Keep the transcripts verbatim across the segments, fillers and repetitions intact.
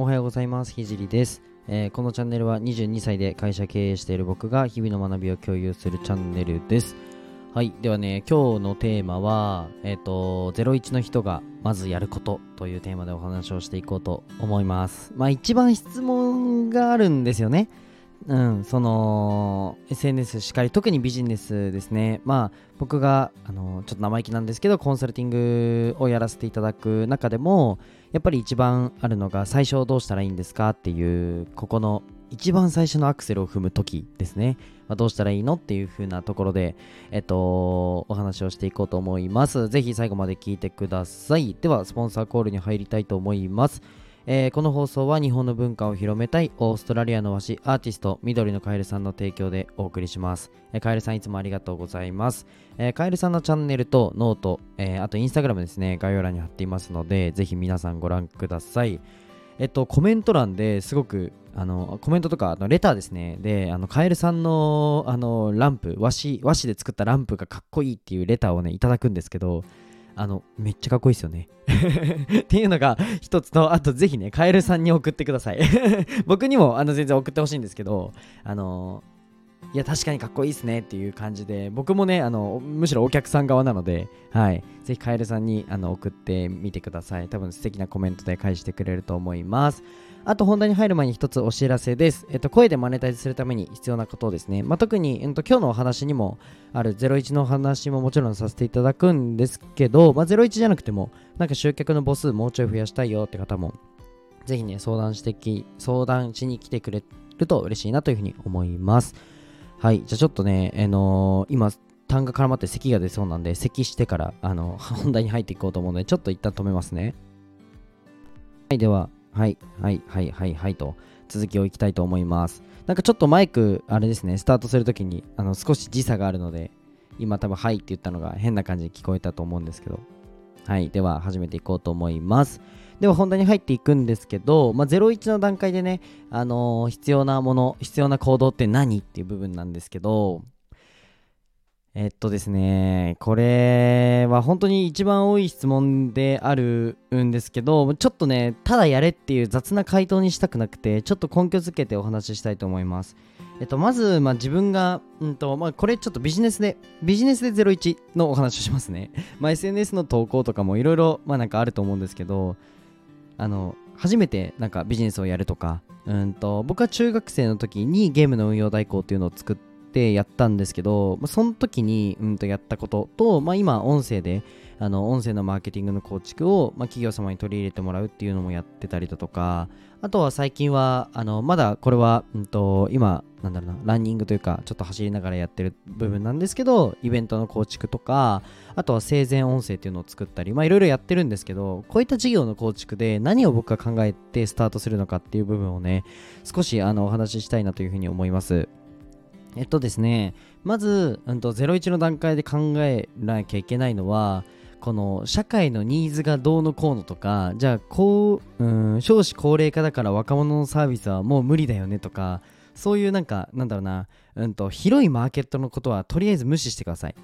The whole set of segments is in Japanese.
おはようございます。ひじりです。えー、このチャンネルはにじゅうにさいで会社経営している僕が日々の学びを共有するチャンネルです。はい、ではね、今日のテーマはえっとゼロイチの人がまずやることというテーマでお話をしていこうと思います。まあ一番質問があるんですよね。うん、その エスエヌエス しっかり、特にビジネスですね。まあ僕があのちょっと生意気なんですけどコンサルティングをやらせていただく中でもやっぱり一番あるのが、最初どうしたらいいんですかっていう、ここの一番最初のアクセルを踏む時ですね。まあ、どうしたらいいのっていう風なところでえっとお話をしていこうと思います。ぜひ最後まで聞いてください。ではスポンサーコールに入りたいと思います。えー、この放送は日本の文化を広めたいオーストラリアの和紙アーティスト緑のカエルさんの提供でお送りします。えー、カエルさんいつもありがとうございます。えー、カエルさんのチャンネルとノート、えー、あとインスタグラムですね、概要欄に貼っていますのでぜひ皆さんご覧ください。えっとコメント欄ですごくあのコメントとかあのレターですね、であのカエルさんのあのランプ、和紙和紙で作ったランプがかっこいいっていうレターをねいただくんですけど、あのめっちゃかっこいいですよねっていうのが一つと、あとぜひねカエルさんに送ってください僕にもあの全然送ってほしいんですけど、あのいや確かにかっこいいですねっていう感じで、僕もねあのむしろお客さん側なので、はい、ぜひカエルさんにあの送ってみてください。多分素敵なコメントで返してくれると思います。あと本題に入る前に一つお知らせです。えっと、声でマネタイズするために必要なことですね、まあ、特に、えっと、今日のお話にもあるゼロイチのお話ももちろんさせていただくんですけど、まあ、ゼロイチじゃなくてもなんか集客の母数もうちょい増やしたいよって方もぜひね相談してき相談しに来てくれると嬉しいなというふうに思います。はい、じゃあちょっとね、あのー、今痰が絡まって咳が出そうなんで、咳してからあの本題に入っていこうと思うのでちょっと一旦止めますね。はい、でははいはいはいはいはいと続きをいきたいと思います。なんかちょっとマイクあれですね、スタートするときにあの少し時差があるので今多分はいって言ったのが変な感じに聞こえたと思うんですけど、はいでは始めていこうと思います。では本題に入っていくんですけど、まあ、ゼロイチの段階でね、あのー、必要なもの必要な行動って何っていう部分なんですけど、えっとですねこれは本当に一番多い質問であるんですけど、ちょっとねただやれっていう雑な回答にしたくなくて、ちょっと根拠づけてお話ししたいと思います。えっとまず、まあ、自分が、うんとまあ、これちょっとビジネスでビジネスでゼロイチのお話をしますね。まあ、エスエヌエス の投稿とかもいろいろまあなんかあると思うんですけど、あの初めてなんかビジネスをやるとか、うんと僕は中学生の時にゲームの運用代行っていうのを作ってでやったんですけど、その時に、うん、とやったことと、まあ、今音声であの音声のマーケティングの構築を、まあ、企業様に取り入れてもらうっていうのもやってたりだとか、あとは最近はあのまだこれは、うん、と今なんだろうなランニングというかちょっと走りながらやってる部分なんですけど、イベントの構築とか、あとは生前音声っていうのを作ったり、まあいろいろやってるんですけど、こういった事業の構築で何を僕が考えてスタートするのかっていう部分をね少しあのお話ししたいなというふうに思います。えっとですね、まず、うんと、ゼロイチの段階で考えなきゃいけないのは、この社会のニーズがどうのこうのとか、じゃあこう、うん、少子高齢化だから若者のサービスはもう無理だよねとか、そういうなんか、なんだろうな、うんと、広いマーケットのことはとりあえず無視してください。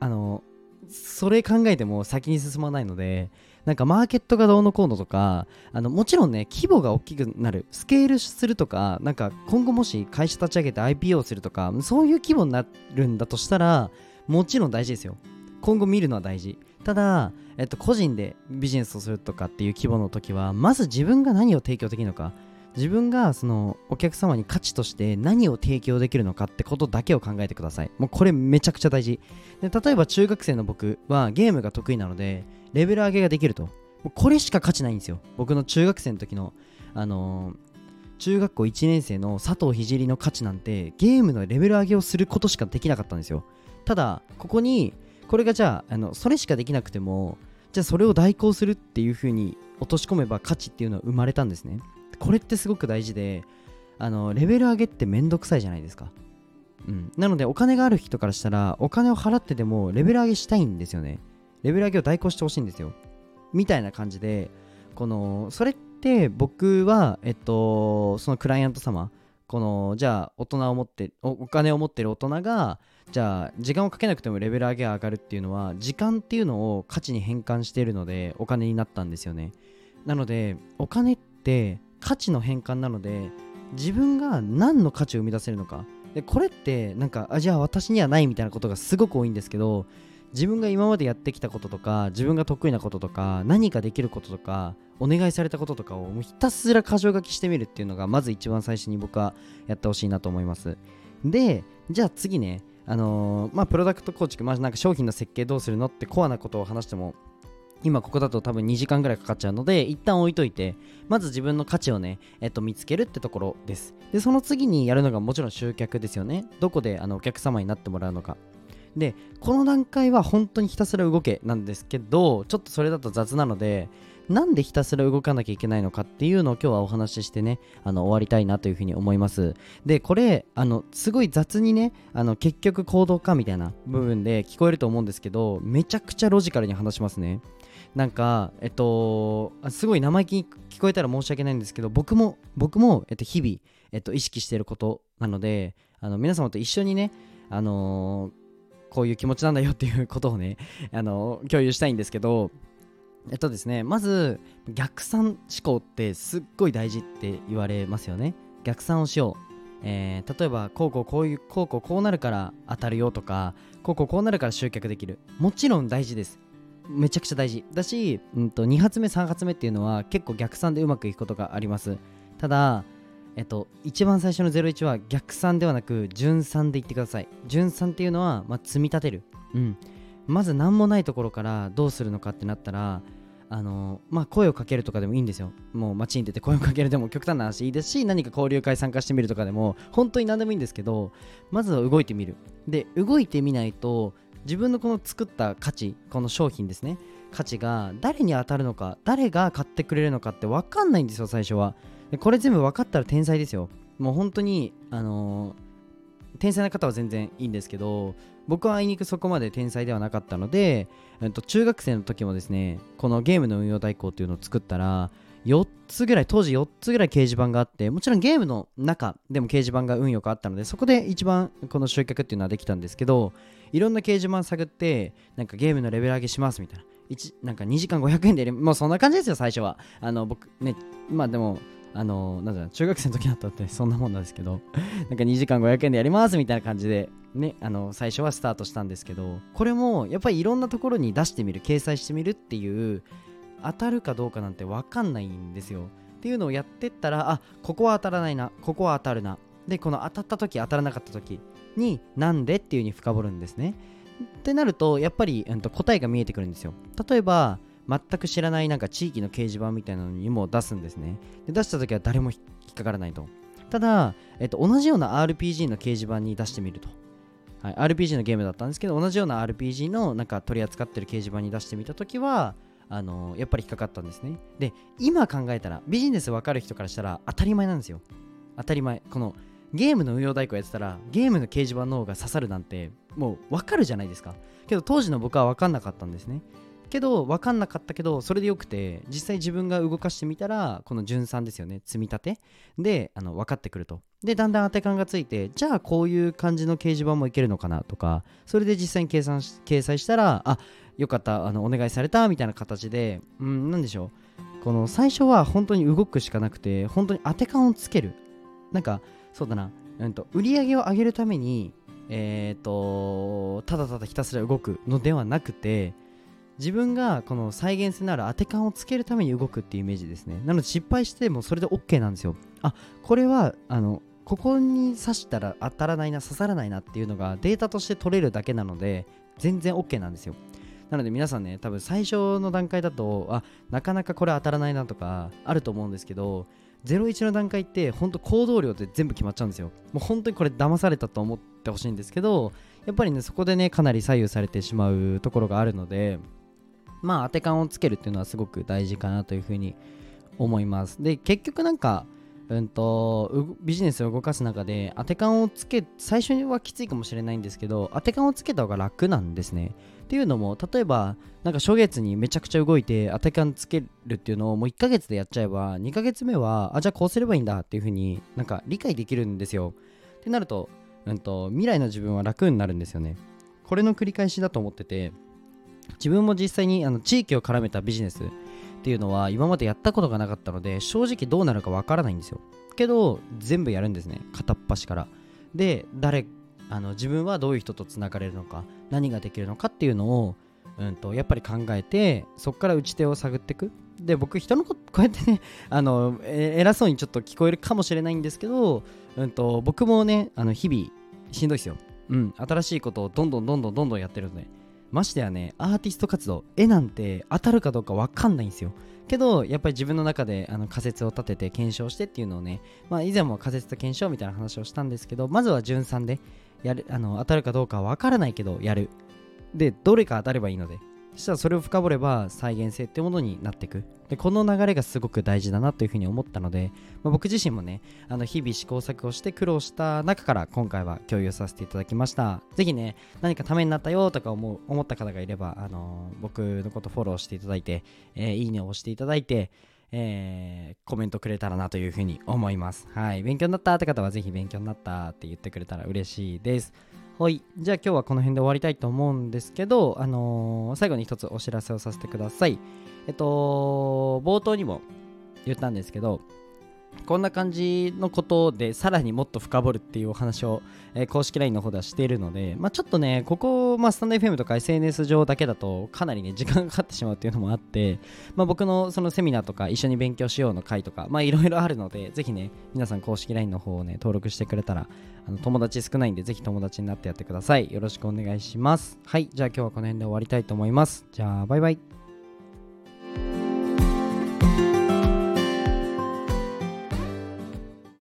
あの、それ考えても先に進まないので、なんかマーケットがどうのこうのとか、あのもちろんね規模が大きくなる、スケールするとか、なんか今後もし会社立ち上げて アイピーオー するとか、そういう規模になるんだとしたらもちろん大事ですよ。今後見るのは大事。ただ、えっと、個人でビジネスをするとかっていう規模の時は、まず自分が何を提供できるのか、自分がそのお客様に価値として何を提供できるのかってことだけを考えてください。もうこれめちゃくちゃ大事で、例えば中学生の僕はゲームが得意なのでレベル上げができると、もうこれしか価値ないんですよ。僕の中学生の時のあのー、中学校いちねん生の佐藤ひじりの価値なんてゲームのレベル上げをすることしかできなかったんですよ。ただここにこれがじゃあ、あのそれしかできなくても、じゃあそれを代行するっていう風に落とし込めば価値っていうのは生まれたんですね。これってすごく大事で、あのレベル上げってめんどくさいじゃないですか。うん、なのでお金がある人からしたらお金を払ってでもレベル上げしたいんですよね。レベル上げを代行してほしいんですよみたいな感じで、このそれって僕はえっとそのクライアント様、このじゃあ大人を持ってお、お金を持ってる大人がじゃあ時間をかけなくてもレベル上げが上がるっていうのは、時間っていうのを価値に変換しているのでお金になったんですよね。なのでお金って価値の変換なので、自分が何の価値を生み出せるのか。でこれってなんか、あ、じゃあ私にはないみたいなことがすごく多いんですけど、自分が今までやってきたこととか、自分が得意なこととか、何かできることとか、お願いされたこととかをもうひたすら箇条書きしてみるっていうのが、まず一番最初に僕はやってほしいなと思います。で、じゃあ次ね、あのー、まあプロダクト構築、まあなんか商品の設計どうするのってコアなことを話しても、今ここだと多分にじかんぐらいかかっちゃうので、一旦置いといて、まず自分の価値をね、えっと、見つけるってところです。でその次にやるのがもちろん集客ですよね。どこであのお客様になってもらうのか。でこの段階は本当にひたすら動けなんですけど、ちょっとそれだと雑なので、なんでひたすら動かなきゃいけないのかっていうのを今日はお話ししてね、あの終わりたいなというふうに思います。でこれあのすごい雑にね、あの結局行動かみたいな部分で聞こえると思うんですけど、めちゃくちゃロジカルに話しますね。なんかえっとすごい生意気に聞こえたら申し訳ないんですけど、僕も僕も、えっと、日々、えっと、意識していることなので、あの皆様と一緒にね、あのー、こういう気持ちなんだよっていうことをね、あのー、共有したいんですけど、えっとですね、まず逆算思考ってすっごい大事って言われますよね。逆算をしよう、えー、例えばこうこうこういうこうこうこうなるから当たるよとか、こうこうこうなるから集客できる、もちろん大事です。めちゃくちゃ大事だし、うんと、に発目さん発目っていうのは結構逆算でうまくいくことがあります。ただ、えっと、一番最初のゼロイチは逆算ではなく順算でいってください。順算っていうのは、まあ、積み立てる、うん、まず何もないところからどうするのかってなったら、あのまあ、声をかけるとかでもいいんですよ。もう街に出て声をかけるでも極端な話いいですし、何か交流会参加してみるとかでも本当に何でもいいんですけど、まずは動いてみる。で動いてみないと、自分のこの作った価値、この商品ですね、価値が誰に当たるのか、誰が買ってくれるのかって分かんないんですよ、最初は。でこれ全部分かったら天才ですよ。もう本当にあのー、天才な方は全然いいんですけど、僕はあいにくそこまで天才ではなかったので、えっと、中学生の時もですね、このゲームの運用代行っていうのを作ったら、よっつぐらい、当時よっつぐらい掲示板があって、もちろんゲームの中でも掲示板が運よくあったので、そこで一番この集客っていうのはできたんですけど、いろんな掲示板探って、なんかゲームのレベル上げしますみたいな、なんかにじかんごひゃくえんで、もうそんな感じですよ、最初は。あの僕ね、まあでもあのなんだ中学生の時だったってそんなもんなんですけど、なんかにじかんごひゃくえんでやりますみたいな感じでね、あの最初はスタートしたんですけど、これもやっぱりいろんなところに出してみる、掲載してみるっていう、当たるかどうかなんて分かんないんですよっていうのをやってったら、あ、ここは当たらないな、ここは当たるな、でこの当たった時当たらなかった時になんでっていう風に深掘るんですね。ってなるとやっぱり、うん、と答えが見えてくるんですよ。例えば全く知らないなんか地域の掲示板みたいなのにも出すんですね。で出した時は誰も引っかからないと。ただ、えっと、同じような アールピージー の掲示板に出してみると、はい、アールピージー のゲームだったんですけど、同じような アールピージー のなんか取り扱ってる掲示板に出してみた時は、あのやっぱり引っかかったんですね。で今考えたら、ビジネス分かる人からしたら当たり前なんですよ。当たり前。このゲームの運用代行やってたら、ゲームの掲示板の方が刺さるなんてもう分かるじゃないですか。けど当時の僕は分かんなかったんですね。けど分かんなかったけど、それでよくて、実際自分が動かしてみたら、この順算ですよね、積み立てであの分かってくると。でだんだん当て感がついて、じゃあこういう感じの掲示板もいけるのかなとか、それで実際に計算し掲載したら、あ、よかった、あのお願いされたみたいな形で、うん、なんでしょう、この最初は本当に動くしかなくて、本当に当て感をつける、なんかそうだな、うんと、売り上げを上げるためにえっとただただひたすら動くのではなくて、自分がこの再現性のある当て感をつけるために動くっていうイメージですね。なので失敗してもそれで OK なんですよ。あ、これはあのここに刺したら当たらないな、刺さらないなっていうのがデータとして取れるだけなので、全然 OK なんですよ。なので皆さんね、多分最初の段階だと、あ、なかなかこれ当たらないなとかあると思うんですけど、ゼロイチの段階って本当行動量で全部決まっちゃうんですよ。もう本当にこれ騙されたと思ってほしいんですけど、やっぱりねそこでねかなり左右されてしまうところがあるので、まあ当て感をつけるっていうのはすごく大事かなというふうに思います。で結局なんか、うんと、ビジネスを動かす中で当て感をつけ、最初にはきついかもしれないんですけど、当て感をつけた方が楽なんですね。っていうのも、例えばなんか初月にめちゃくちゃ動いて当て感つけるっていうのをもういっかげつでやっちゃえば、にかげつめはあ、じゃあこうすればいいんだっていう風になんか理解できるんですよ。ってなると、うんと、未来の自分は楽になるんですよね。これの繰り返しだと思ってて、自分も実際にあの地域を絡めたビジネスっっていうのは今までやったことがなかったので、正直どうなるかわからないんですよ。けど全部やるんですね、片っ端から。で、誰あの自分はどういう人とつながれるのか、何ができるのかっていうのを、うん、とやっぱり考えて、そこから打ち手を探っていく。で、僕人のことこうやってね、あの偉そうにちょっと聞こえるかもしれないんですけど、うん、と僕もね、あの日々しんどいですよ、うん、新しいことをどんどんどんどんどんどんやってるので、ましてやね、アーティスト活動、絵なんて当たるかどうか分かんないんですよ。けどやっぱり自分の中であの仮説を立てて検証してっていうのをね、まあ、以前も仮説と検証みたいな話をしたんですけど、まずは純さんでやる、あの当たるかどうか分からないけどやる。で、どれか当たればいいので、そしたらそれを深掘れば再現性ってものになっていく。で、この流れがすごく大事だなというふうに思ったので、まあ、僕自身もね、あの日々試行錯誤して苦労した中から今回は共有させていただきました。ぜひね、何かためになったよとか思う、思った方がいれば、あのー、僕のことフォローしていただいて、えー、いいねを押していただいて、えー、コメントくれたらなというふうに思います。はい、勉強になったって方はぜひ勉強になったって言ってくれたら嬉しいです。はい、じゃあ今日はこの辺で終わりたいと思うんですけど、あのー、最後に一つお知らせをさせてください。えっと冒頭にも言ったんですけど、こんな感じのことでさらにもっと深掘るっていうお話を、えー、公式 ライン の方ではしているので、まあ、ちょっとねここ、まあ、スタンド エフエム とか エスエヌエス 上だけだとかなりね時間がかかってしまうっていうのもあって、まあ、僕のそのセミナーとか一緒に勉強しようの会とか、まあいろいろあるので、ぜひね皆さん公式 ライン の方をね登録してくれたら、あの友達少ないんでぜひ友達になってやってください。よろしくお願いします。はい、じゃあ今日はこの辺で終わりたいと思います。じゃあバイバイ。